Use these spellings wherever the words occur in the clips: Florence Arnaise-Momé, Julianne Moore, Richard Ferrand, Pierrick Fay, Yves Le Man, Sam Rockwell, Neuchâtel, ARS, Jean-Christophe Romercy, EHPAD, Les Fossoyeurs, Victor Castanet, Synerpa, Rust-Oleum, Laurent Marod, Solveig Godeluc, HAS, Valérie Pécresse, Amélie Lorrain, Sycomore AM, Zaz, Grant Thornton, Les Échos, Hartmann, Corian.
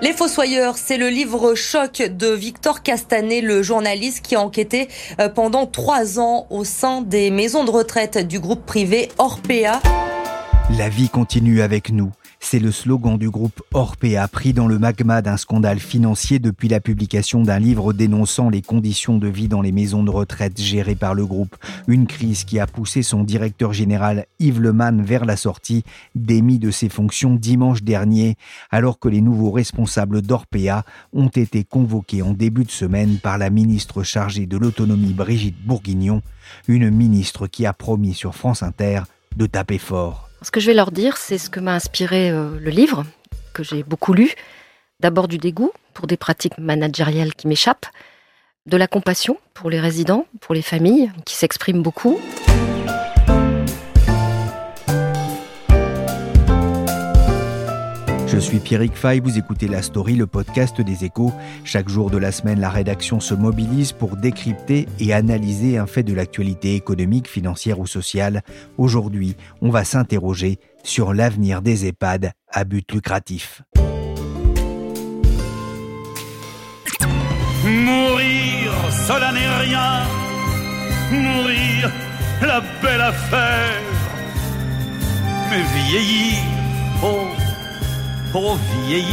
Les Fossoyeurs, c'est le livre choc de Victor Castanet, le journaliste qui a enquêté pendant 3 ans au sein des maisons de retraite du groupe privé Orpéa. La vie continue avec nous. C'est le slogan du groupe Orpéa, pris dans le magma d'un scandale financier depuis la publication d'un livre dénonçant les conditions de vie dans les maisons de retraite gérées par le groupe. Une crise qui a poussé son directeur général Yves Le Man vers la sortie, démis de ses fonctions dimanche dernier, alors que les nouveaux responsables d'Orpéa ont été convoqués en début de semaine par la ministre chargée de l'autonomie Brigitte Bourguignon, une ministre qui a promis sur France Inter de taper fort. Ce que je vais leur dire, c'est ce que m'a inspiré le livre, que j'ai beaucoup lu. D'abord du dégoût pour des pratiques managériales qui m'échappent, de la compassion pour les résidents, pour les familles, qui s'expriment beaucoup. Je suis Pierrick Fay, vous écoutez La Story, le podcast des Échos. Chaque jour de la semaine, la rédaction se mobilise pour décrypter et analyser un fait de l'actualité économique, financière ou sociale. Aujourd'hui, on va s'interroger sur l'avenir des EHPAD à but lucratif. Mourir, cela n'est rien. Mourir, la belle affaire. Mais vieillir, oh, pour vieillir.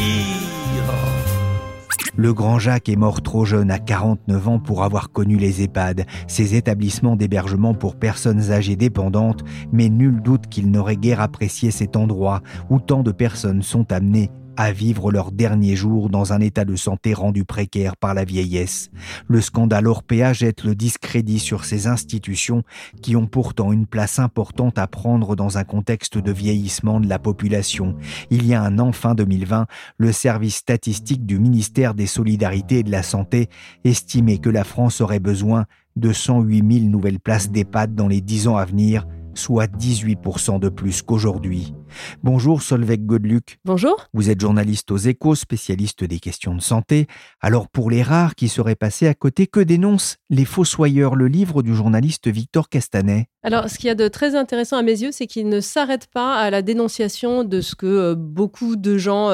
Le grand Jacques est mort trop jeune, à 49 ans, pour avoir connu les EHPAD, ces établissements d'hébergement pour personnes âgées dépendantes, mais nul doute qu'il n'aurait guère apprécié cet endroit où tant de personnes sont amenées à vivre leurs derniers jours dans un état de santé rendu précaire par la vieillesse. Le scandale Orpéa jette le discrédit sur ces institutions qui ont pourtant une place importante à prendre dans un contexte de vieillissement de la population. Il y a un an, fin 2020, le service statistique du ministère des Solidarités et de la Santé estimait que la France aurait besoin de 108 000 nouvelles places d'EHPAD dans les 10 ans à venir, soit 18% de plus qu'aujourd'hui. Bonjour Solveig Godeluc. Bonjour. Vous êtes journaliste aux Échos, spécialiste des questions de santé. Alors pour les rares qui seraient passés à côté, que dénoncent Les Fossoyeurs, le livre du journaliste Victor Castanet? Alors ce qu'il y a de très intéressant à mes yeux, c'est qu'il ne s'arrête pas à la dénonciation de ce que beaucoup de gens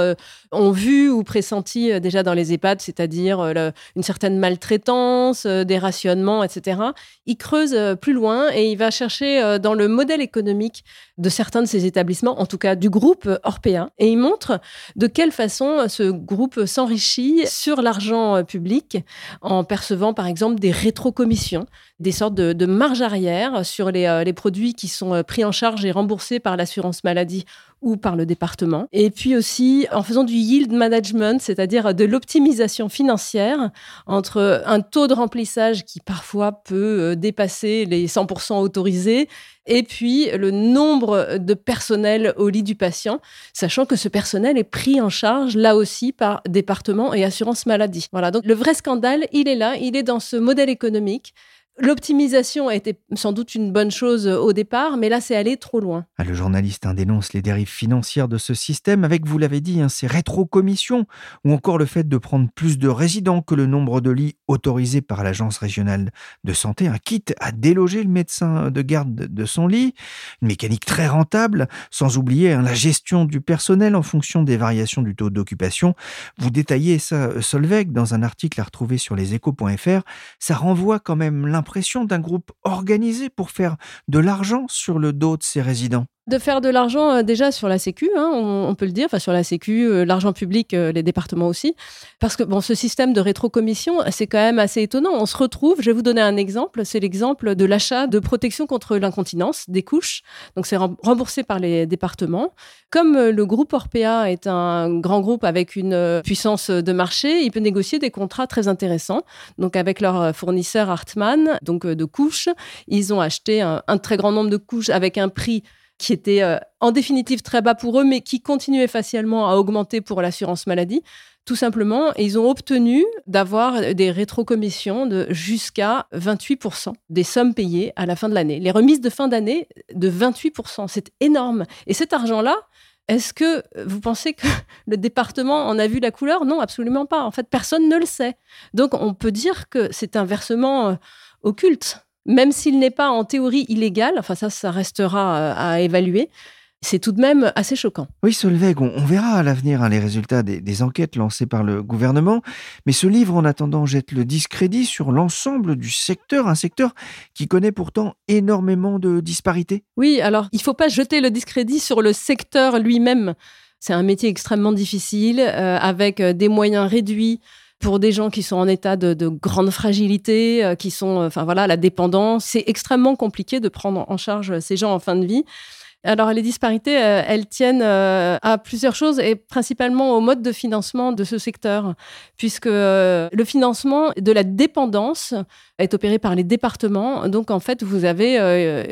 ont vu ou pressenti déjà dans les EHPAD, c'est-à-dire une certaine maltraitance, des rationnements, etc. Il creuse plus loin et il va chercher dans le modèle économique de certains de ces établissements, en tout cas du groupe Orpéa. Et il montre de quelle façon ce groupe s'enrichit sur l'argent public en percevant par exemple des rétrocommissions, des sortes de marges arrière sur les produits qui sont pris en charge et remboursés par l'assurance maladie ou par le département. Et puis aussi en faisant du yield management, c'est-à-dire de l'optimisation financière entre un taux de remplissage qui parfois peut dépasser les 100% autorisés et puis le nombre de personnel au lit du patient, sachant que ce personnel est pris en charge là aussi par département et assurance maladie. Voilà, donc le vrai scandale, il est là, il est dans ce modèle économique. L'optimisation a été sans doute une bonne chose au départ, mais là, c'est allé trop loin. Ah, le journaliste dénonce les dérives financières de ce système avec, vous l'avez dit, ces rétrocommissions ou encore le fait de prendre plus de résidents que le nombre de lits autorisés par l'Agence régionale de santé, quitte à déloger le médecin de garde de son lit. Une mécanique très rentable, sans oublier la gestion du personnel en fonction des variations du taux d'occupation. Vous détaillez ça, Solveig, dans un article à retrouver sur leséchos.fr. Ça renvoie quand même l'impression d'un groupe organisé pour faire de l'argent sur le dos de ses résidents. De faire de l'argent déjà sur la Sécu, on peut le dire, sur la Sécu, l'argent public, les départements aussi, parce que ce système de rétrocommission, c'est quand même assez étonnant. On se retrouve, je vais vous donner un exemple, c'est l'exemple de l'achat de protection contre l'incontinence, des couches, donc c'est remboursé par les départements. Comme le groupe Orpéa est un grand groupe avec une puissance de marché, il peut négocier des contrats très intéressants. Donc avec leur fournisseur Hartmann, donc de couches, ils ont acheté un très grand nombre de couches avec un prix qui était en définitive très bas pour eux, mais qui continuait facialement à augmenter pour l'assurance maladie, tout simplement. Et ils ont obtenu d'avoir des rétrocommissions de jusqu'à 28% des sommes payées à la fin de l'année. Les remises de fin d'année de 28%, c'est énorme. Et cet argent-là, est-ce que vous pensez que le département en a vu la couleur ? Non, absolument pas. En fait, personne ne le sait. Donc, on peut dire que c'est un versement occulte. Même s'il n'est pas en théorie illégal, enfin ça restera à évaluer, c'est tout de même assez choquant. Oui, Solveig, on verra à l'avenir les résultats des enquêtes lancées par le gouvernement. Mais ce livre, en attendant, jette le discrédit sur l'ensemble du secteur, un secteur qui connaît pourtant énormément de disparités. Oui, alors il ne faut pas jeter le discrédit sur le secteur lui-même. C'est un métier extrêmement difficile, avec des moyens réduits, pour des gens qui sont en état de grande fragilité, qui sont, la dépendance. C'est extrêmement compliqué de prendre en charge ces gens en fin de vie. Alors, les disparités, elles tiennent à plusieurs choses et principalement au mode de financement de ce secteur, puisque le financement de la dépendance est opéré par les départements. Donc, en fait, vous avez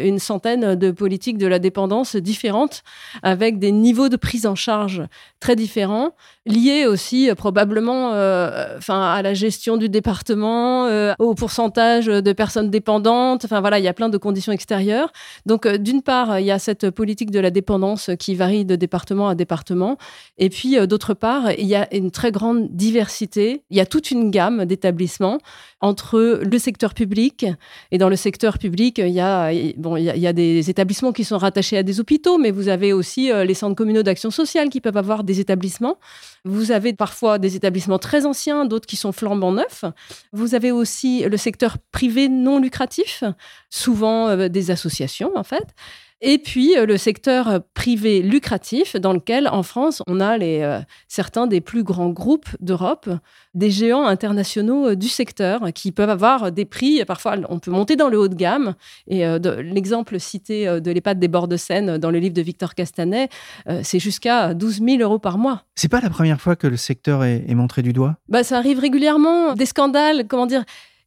une centaine de politiques de la dépendance différentes avec des niveaux de prise en charge très différents, liés aussi probablement à la gestion du département, au pourcentage de personnes dépendantes. Enfin, voilà, il y a plein de conditions extérieures. Donc, d'une part, il y a cette politique de la dépendance qui varie de département à département. Et puis, d'autre part, il y a une très grande diversité. Il y a toute une gamme d'établissements entre le secteur public. Et dans le secteur public, il y a des établissements qui sont rattachés à des hôpitaux, mais vous avez aussi les centres communaux d'action sociale qui peuvent avoir des établissements. Vous avez parfois des établissements très anciens, d'autres qui sont flambant neufs. Vous avez aussi le secteur privé non lucratif, souvent des associations, en fait. Et puis, le secteur privé lucratif, dans lequel, en France, on a certains des plus grands groupes d'Europe, des géants internationaux du secteur, qui peuvent avoir des prix, parfois, on peut monter dans le haut de gamme. Et l'exemple cité de l'EHPAD des bords de Seine, dans le livre de Victor Castanet, c'est jusqu'à 12 000 euros par mois. C'est pas la première fois que le secteur est montré du doigt ? Ça arrive régulièrement, des scandales,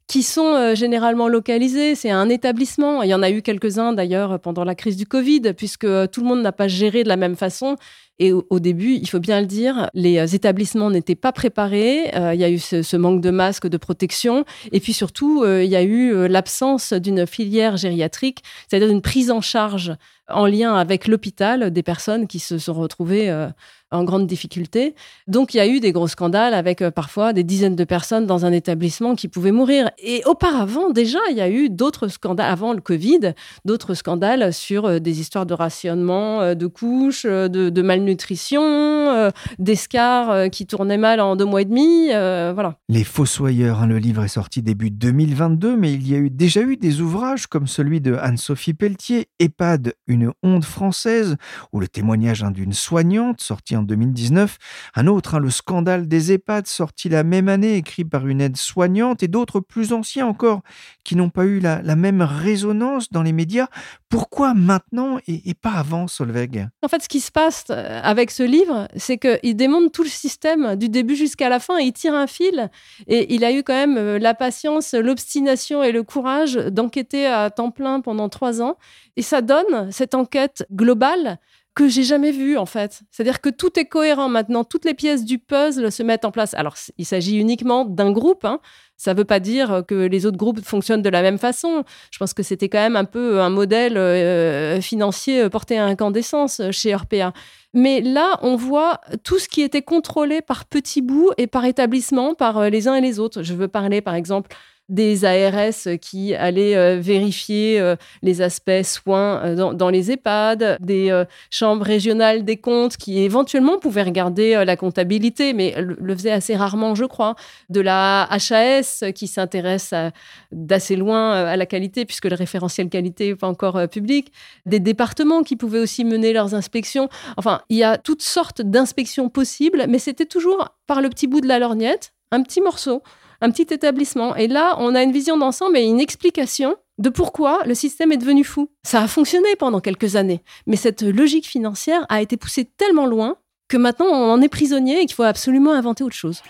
qui sont généralement localisés. C'est un établissement. Il y en a eu quelques-uns, d'ailleurs, pendant la crise du Covid, puisque tout le monde n'a pas géré de la même façon. Et au début, il faut bien le dire, les établissements n'étaient pas préparés. Il y a eu ce manque de masques, de protection. Et puis surtout, il y a eu l'absence d'une filière gériatrique, c'est-à-dire d'une prise en charge en lien avec l'hôpital des personnes qui se sont retrouvées en grande difficulté. Donc, il y a eu des gros scandales avec parfois des dizaines de personnes dans un établissement qui pouvaient mourir. Et auparavant, déjà, il y a eu d'autres scandales, avant le Covid, d'autres scandales sur des histoires de rationnement, de couches, de malnutrition, d'escarres qui tournaient mal en 2 mois et demi. Voilà. Les Fossoyeurs, le livre est sorti début 2022, mais il y a déjà eu des ouvrages comme celui de Anne-Sophie Pelletier, EHPAD, une honte française, ou le témoignage d'une soignante, sorti en 2019. Un autre, le scandale des EHPAD, sorti la même année, écrit par une aide-soignante, et d'autres plus anciens encore, qui n'ont pas eu la même résonance dans les médias. Pourquoi maintenant et pas avant, Solveig ? En fait, ce qui se passe avec ce livre, c'est qu'il démonte tout le système du début jusqu'à la fin, et il tire un fil, et il a eu quand même la patience, l'obstination et le courage d'enquêter à temps plein pendant 3 ans, et ça donne cette enquête globale que j'ai jamais vue, en fait. C'est-à-dire que tout est cohérent maintenant, toutes les pièces du puzzle se mettent en place. Alors, il s'agit uniquement d'un groupe, Ça ne veut pas dire que les autres groupes fonctionnent de la même façon. Je pense que c'était quand même un peu un modèle financier porté à incandescence chez Orpéa. Mais là, on voit tout ce qui était contrôlé par petits bouts et par établissement, par les uns et les autres. Je veux parler, par exemple, des ARS qui allaient vérifier les aspects soins dans les EHPAD, des chambres régionales des comptes qui éventuellement pouvaient regarder la comptabilité, mais le faisaient assez rarement, je crois, de la HAS qui s'intéresse d'assez loin à la qualité, puisque le référentiel qualité n'est pas encore public, des départements qui pouvaient aussi mener leurs inspections. Enfin, il y a toutes sortes d'inspections possibles, mais c'était toujours par le petit bout de la lorgnette, un petit morceau, un petit établissement. Et là, on a une vision d'ensemble et une explication de pourquoi le système est devenu fou. Ça a fonctionné pendant quelques années, mais cette logique financière a été poussée tellement loin que maintenant, on en est prisonnier et qu'il faut absolument inventer autre chose.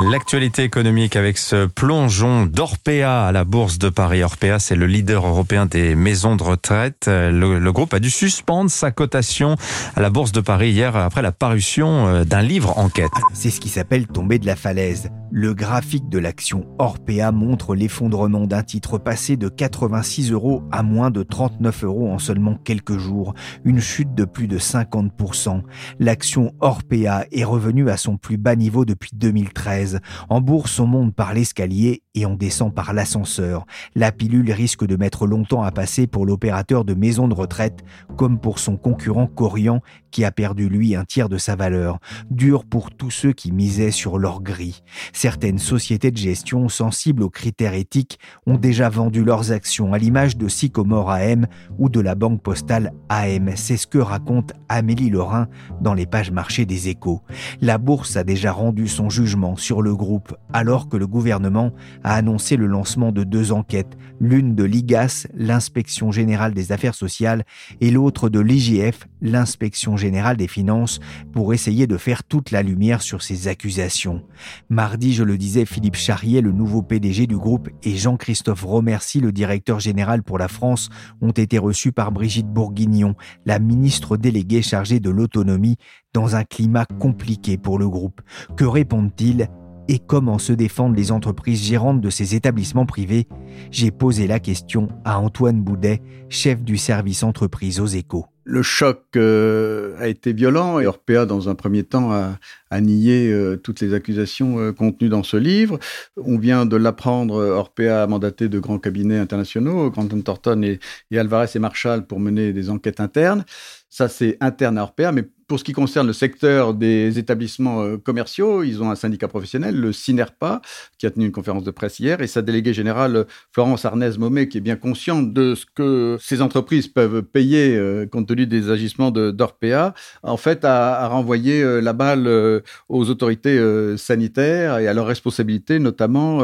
L'actualité économique avec ce plongeon d'Orpéa à la Bourse de Paris. Orpéa, c'est le leader européen des maisons de retraite. Le groupe a dû suspendre sa cotation à la Bourse de Paris hier après la parution d'un livre enquête. C'est ce qui s'appelle tomber de la falaise. Le graphique de l'action Orpéa montre l'effondrement d'un titre passé de 86 € à moins de 39 € en seulement quelques jours. Une chute de plus de 50%. L'action Orpéa est revenue à son plus bas niveau depuis 2013. En bourse, on monte par l'escalier et on descend par l'ascenseur. La pilule risque de mettre longtemps à passer pour l'opérateur de maison de retraite, comme pour son concurrent Corian, qui a perdu lui un tiers de sa valeur. Dur pour tous ceux qui misaient sur l'or gris. Certaines sociétés de gestion, sensibles aux critères éthiques, ont déjà vendu leurs actions à l'image de Sycomore AM ou de la banque postale AM. C'est ce que raconte Amélie Lorrain dans les pages marché des Échos. La bourse a déjà rendu son jugement sur le groupe, alors que le gouvernement a annoncé le lancement de deux enquêtes, l'une de l'IGAS, l'Inspection Générale des Affaires Sociales, et l'autre de l'IGF, l'Inspection Générale des Finances, pour essayer de faire toute la lumière sur ces accusations. Mardi, je le disais, Philippe Charrier, le nouveau PDG du groupe, et Jean-Christophe Romercy, le directeur général pour la France, ont été reçus par Brigitte Bourguignon, la ministre déléguée chargée de l'autonomie, dans un climat compliqué pour le groupe. Que répondent-ils ? Et comment se défendent les entreprises gérantes de ces établissements privés ? J'ai posé la question à Antoine Boudet, chef du service entreprise aux Échos. Le choc a été violent et Orpéa, dans un premier temps, a nié toutes les accusations contenues dans ce livre. On vient de l'apprendre, Orpéa a mandaté de grands cabinets internationaux, Grant Thornton et Alvarez et Marshall, pour mener des enquêtes internes. Ça, c'est interne à Orpéa, mais pour ce qui concerne le secteur des établissements commerciaux, ils ont un syndicat professionnel, le Synerpa, qui a tenu une conférence de presse hier, et sa déléguée générale, Florence Arnaise-Momé, qui est bien consciente de ce que ces entreprises peuvent payer compte tenu des agissements d'Orpéa, en fait, a renvoyé la balle aux autorités sanitaires et à leurs responsabilités, notamment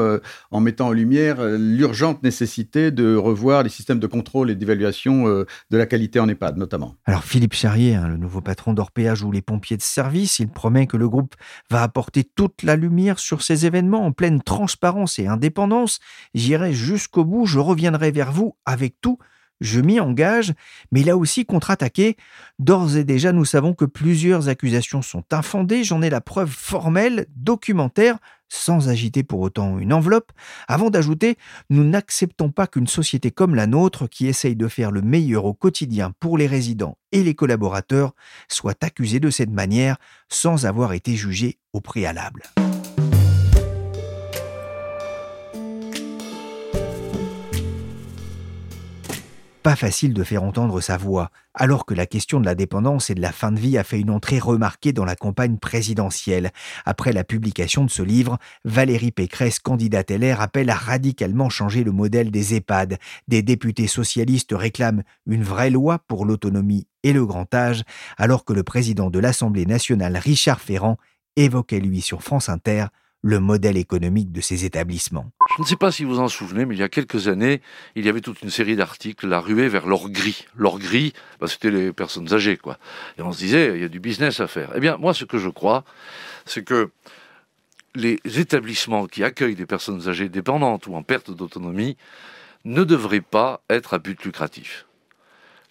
en mettant en lumière l'urgente nécessité de revoir les systèmes de contrôle et d'évaluation de la qualité en EHPAD, notamment. Alors, Philippe Charrier, le nouveau patron d'Orpéa, joue les pompiers de service. Il promet que le groupe va apporter toute la lumière sur ces événements en pleine transparence et indépendance. J'irai jusqu'au bout, je reviendrai vers vous avec tout. Je m'y engage, mais là aussi contre-attaqué. D'ores et déjà, nous savons que plusieurs accusations sont infondées. J'en ai la preuve formelle, documentaire, sans agiter pour autant une enveloppe. Avant d'ajouter, nous n'acceptons pas qu'une société comme la nôtre, qui essaye de faire le meilleur au quotidien pour les résidents et les collaborateurs, soit accusée de cette manière, sans avoir été jugée au préalable. Pas facile de faire entendre sa voix, alors que la question de la dépendance et de la fin de vie a fait une entrée remarquée dans la campagne présidentielle. Après la publication de ce livre, Valérie Pécresse, candidate LR, appelle à radicalement changer le modèle des EHPAD. Des députés socialistes réclament une vraie loi pour l'autonomie et le grand âge, alors que le président de l'Assemblée nationale, Richard Ferrand, évoquait lui sur France Inter le modèle économique de ces établissements. Je ne sais pas si vous en souvenez, mais il y a quelques années, il y avait toute une série d'articles, la ruée vers l'or gris. L'or gris, c'était les personnes âgées, quoi. Et on se disait, il y a du business à faire. Eh bien, moi, ce que je crois, c'est que les établissements qui accueillent des personnes âgées dépendantes ou en perte d'autonomie ne devraient pas être à but lucratif.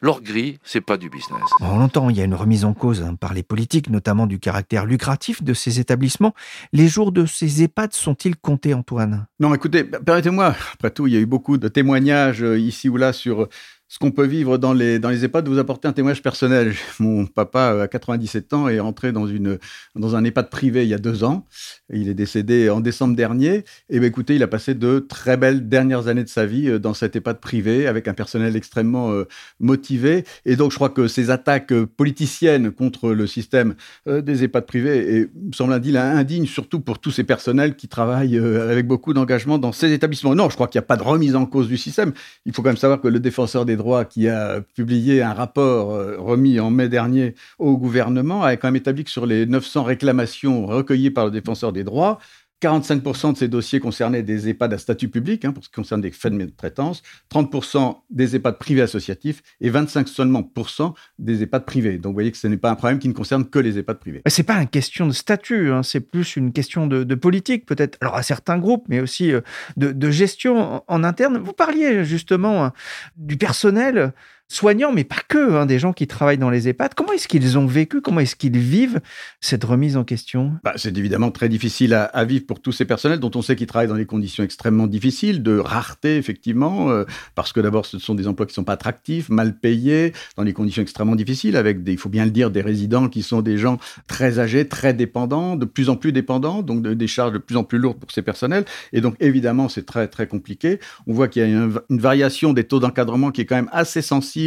L'or gris, c'est pas du business. On l'entend, il y a une remise en cause par les politiques, notamment du caractère lucratif de ces établissements. Les jours de ces EHPAD sont-ils comptés, Antoine ? Non, écoutez, permettez-moi, après tout, il y a eu beaucoup de témoignages ici ou là sur ce qu'on peut vivre dans les EHPAD, vous apporter un témoignage personnel. Mon papa, à 97 ans, est rentré dans un EHPAD privé il y a 2 ans. Il est décédé en décembre dernier. Et bien, écoutez, il a passé 2 très belles dernières années de sa vie dans cet EHPAD privé, avec un personnel extrêmement motivé. Et donc, je crois que ces attaques politiciennes contre le système des EHPAD privés me semblent indignes, surtout pour tous ces personnels qui travaillent avec beaucoup d'engagement dans ces établissements. Non, je crois qu'il n'y a pas de remise en cause du système. Il faut quand même savoir que le défenseur des droits qui a publié un rapport remis en mai dernier au gouvernement, a quand même établi que sur les 900 réclamations recueillies par le défenseur des droits, 45% de ces dossiers concernaient des EHPAD à statut public, pour ce qui concerne des faits de maltraitance, 30% des EHPAD privés associatifs et 25% seulement des EHPAD privés. Donc, vous voyez que ce n'est pas un problème qui ne concerne que les EHPAD privés. Ce n'est pas une question de statut, c'est plus une question de politique, peut-être, alors à certains groupes, mais aussi de gestion en interne. Vous parliez justement du personnel soignant, mais pas que, des gens qui travaillent dans les EHPAD. Comment est-ce qu'ils ont vécu, comment est-ce qu'ils vivent cette remise en question ? C'est évidemment très difficile à vivre pour tous ces personnels dont on sait qu'ils travaillent dans des conditions extrêmement difficiles, de rareté effectivement, parce que d'abord ce sont des emplois qui ne sont pas attractifs, mal payés, dans des conditions extrêmement difficiles, avec, il faut bien le dire, des résidents qui sont des gens très âgés, très dépendants, de plus en plus dépendants, donc des charges de plus en plus lourdes pour ces personnels. Et donc évidemment c'est très très compliqué. On voit qu'il y a une variation des taux d'encadrement qui est quand même assez sensible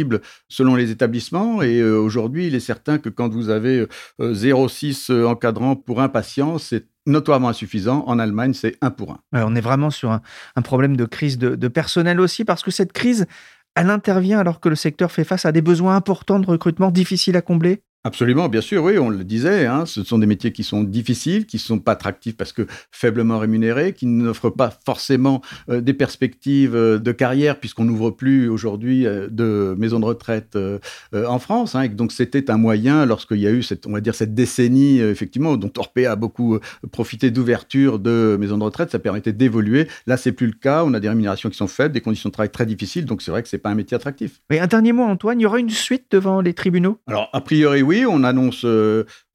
selon les établissements, et aujourd'hui, il est certain que quand vous avez 0,6 encadrant pour un patient, c'est notoirement insuffisant. En Allemagne, c'est 1 pour 1. Alors, on est vraiment sur un problème de crise de personnel aussi, parce que cette crise, elle intervient alors que le secteur fait face à des besoins importants de recrutement difficiles à combler. Absolument, bien sûr, oui, on le disait, ce sont des métiers qui sont difficiles, qui ne sont pas attractifs parce que faiblement rémunérés, qui n'offrent pas forcément des perspectives de carrière, puisqu'on n'ouvre plus aujourd'hui de maisons de retraite en France. Et donc, c'était un moyen, lorsqu'il y a eu cette décennie, effectivement, dont Orpéa a beaucoup profité d'ouverture de maisons de retraite, ça permettait d'évoluer. Là, ce n'est plus le cas, on a des rémunérations qui sont faibles, des conditions de travail très difficiles, donc c'est vrai que ce n'est pas un métier attractif. Et un dernier mot, Antoine, il y aura une suite devant les tribunaux ? Alors, a priori, oui, on annonce,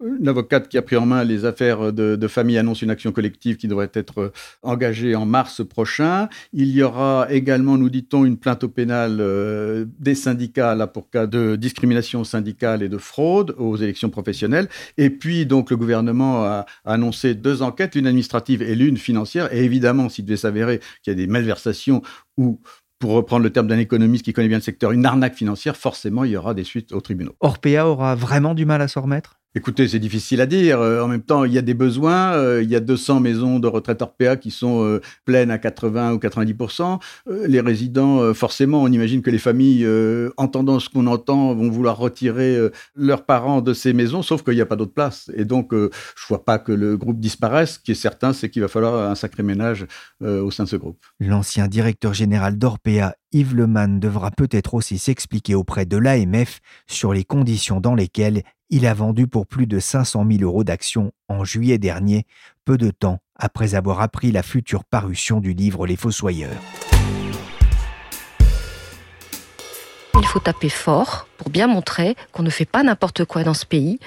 l'avocate qui a pris en main les affaires de famille annonce une action collective qui devrait être engagée en mars prochain. Il y aura également, nous dit-on, une plainte au pénal des syndicats là, pour cas de discrimination syndicale et de fraude aux élections professionnelles. Et puis, donc, le gouvernement a annoncé 2 enquêtes, une administrative et l'une financière. Et évidemment, s'il devait s'avérer qu'il y a des malversations ou, pour reprendre le terme d'un économiste qui connaît bien le secteur, une arnaque financière, forcément, il y aura des suites aux tribunaux. Orpéa aura vraiment du mal à s'en remettre ? Écoutez, c'est difficile à dire. En même temps, il y a des besoins. Il y a 200 maisons de retraite Orpéa qui sont pleines à 80 ou 90%. Les résidents, forcément, on imagine que les familles, entendant ce qu'on entend, vont vouloir retirer leurs parents de ces maisons, sauf qu'il n'y a pas d'autre place. Et donc, je ne vois pas que le groupe disparaisse. Ce qui est certain, c'est qu'il va falloir un sacré ménage au sein de ce groupe. L'ancien directeur général d'Orpéa, Yves Le Man, devra peut-être aussi s'expliquer auprès de l'AMF sur les conditions dans lesquelles il a vendu pour plus de 500 000 € d'actions en juillet dernier, peu de temps après avoir appris la future parution du livre Les Fossoyeurs. Il faut taper fort pour bien montrer qu'on ne fait pas n'importe quoi dans ce pays,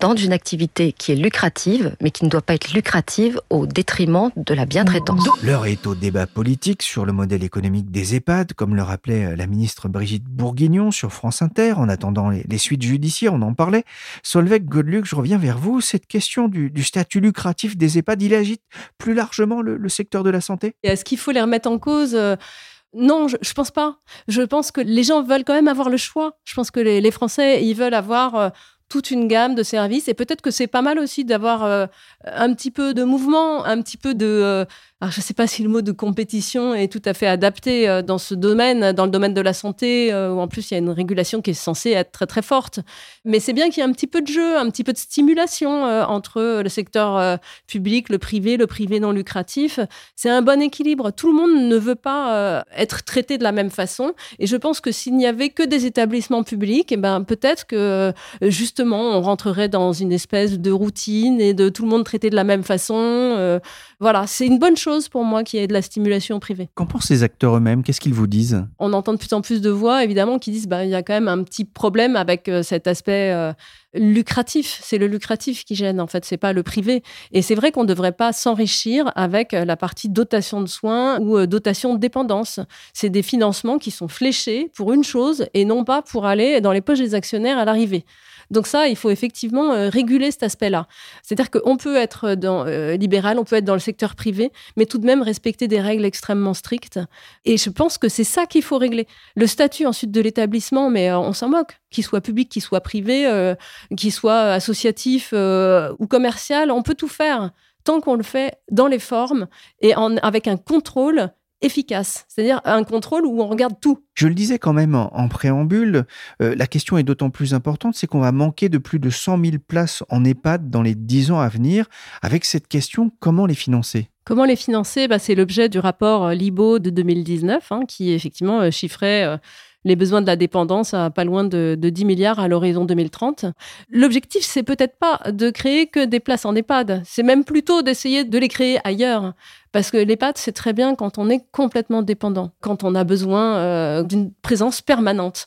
dans une activité qui est lucrative, mais qui ne doit pas être lucrative au détriment de la bientraitance. L'heure est au débat politique sur le modèle économique des EHPAD, comme le rappelait la ministre Brigitte Bourguignon sur France Inter. En attendant les suites judiciaires, on en parlait. Solveig Godeluc, je reviens vers vous. Cette question du statut lucratif des EHPAD, il agite plus largement le secteur de la santé ? Et est-ce qu'il faut les remettre en cause ? Non, je ne pense pas. Je pense que les gens veulent quand même avoir le choix. Je pense que les Français, ils veulent avoir... toute une gamme de services, et peut-être que c'est pas mal aussi d'avoir un petit peu de mouvement, un petit peu de... alors je ne sais pas si le mot de compétition est tout à fait adapté dans ce domaine, dans le domaine de la santé, où en plus il y a une régulation qui est censée être très très forte. Mais c'est bien qu'il y ait un petit peu de jeu, un petit peu de stimulation entre le secteur public, le privé non lucratif. C'est un bon équilibre. Tout le monde ne veut pas être traité de la même façon. Et je pense que s'il n'y avait que des établissements publics, eh ben, peut-être que justement on rentrerait dans une espèce de routine et de tout le monde traité de la même façon. Voilà, c'est une bonne chose pour moi qu'il y ait de la stimulation privée. Qu'en pensent les acteurs eux-mêmes ? Qu'est-ce qu'ils vous disent ? On entend de plus en plus de voix, évidemment, qui disent qu'il y a quand même un petit problème avec cet aspect lucratif. C'est le lucratif qui gêne, en fait, c'est pas le privé. Et c'est vrai qu'on ne devrait pas s'enrichir avec la partie dotation de soins ou dotation de dépendance. C'est des financements qui sont fléchés pour une chose et non pas pour aller dans les poches des actionnaires à l'arrivée. Donc ça, il faut effectivement réguler cet aspect-là. C'est-à-dire qu'on peut être libéral, on peut être dans le secteur privé, mais tout de même respecter des règles extrêmement strictes. Et je pense que c'est ça qu'il faut régler. Le statut ensuite de l'établissement, mais on s'en moque. Qu'il soit public, qu'il soit privé, qu'il soit associatif ou commercial, on peut tout faire tant qu'on le fait dans les formes et avec un contrôle efficace, c'est-à-dire un contrôle où on regarde tout. Je le disais quand même en préambule, la question est d'autant plus importante, c'est qu'on va manquer de plus de 100 000 places en EHPAD dans les 10 ans à venir. Avec cette question, comment les financer ? Comment les financer ? C'est l'objet du rapport Libo de 2019, qui effectivement chiffrait les besoins de la dépendance à pas loin de 10 milliards à l'horizon 2030. L'objectif, c'est peut-être pas de créer que des places en EHPAD, c'est même plutôt d'essayer de les créer ailleurs. Parce que l'EHPAD, c'est très bien quand on est complètement dépendant, quand on a besoin d'une présence permanente.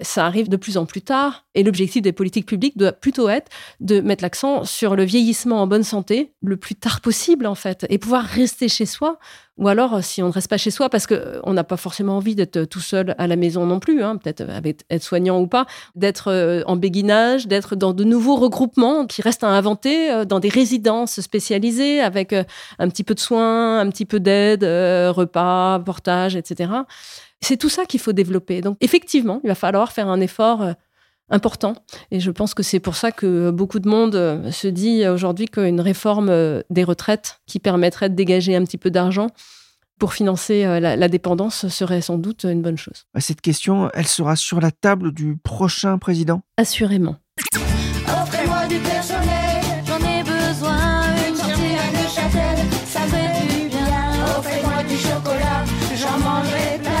Ça arrive de plus en plus tard et l'objectif des politiques publiques doit plutôt être de mettre l'accent sur le vieillissement en bonne santé le plus tard possible en fait et pouvoir rester chez soi ou alors si on ne reste pas chez soi parce qu'on n'a pas forcément envie d'être tout seul à la maison non plus, peut-être être soignant ou pas, d'être en béguinage, d'être dans de nouveaux regroupements qui restent à inventer, dans des résidences spécialisées avec un petit peu de soins, un petit peu d'aide, repas, portage, etc. C'est tout ça qu'il faut développer. Donc, effectivement, il va falloir faire un effort important. Et je pense que c'est pour ça que beaucoup de monde se dit aujourd'hui qu'une réforme des retraites qui permettrait de dégager un petit peu d'argent pour financer la dépendance serait sans doute une bonne chose. Cette question, elle sera sur la table du prochain président ? Assurément. Offrez-moi du personnel, j'en ai besoin. Une sortie à Neuchâtel, ça fait du bien. Offrez-moi du chocolat, j'en mangerai plein.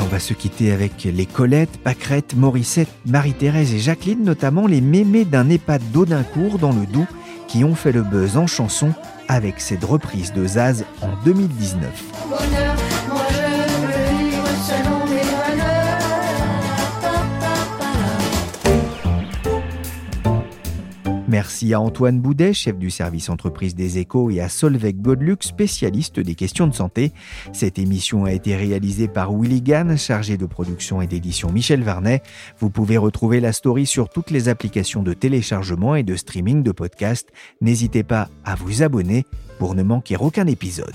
On va se quitter avec les Colette, Pâquerette, Morissette, Marie-Thérèse et Jacqueline, notamment les mémés d'un EHPAD d'Audincourt dans le Doubs qui ont fait le buzz en chanson avec cette reprise de Zaz en 2019. Merci à Antoine Boudet, chef du service entreprise des Échos, et à Solveig Godeluc, spécialiste des questions de santé. Cette émission a été réalisée par Willy Ganne, chargé de production et d'édition Michel Varnet. Vous pouvez retrouver La Story sur toutes les applications de téléchargement et de streaming de podcasts. N'hésitez pas à vous abonner pour ne manquer aucun épisode.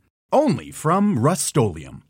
Only from Rust-Oleum.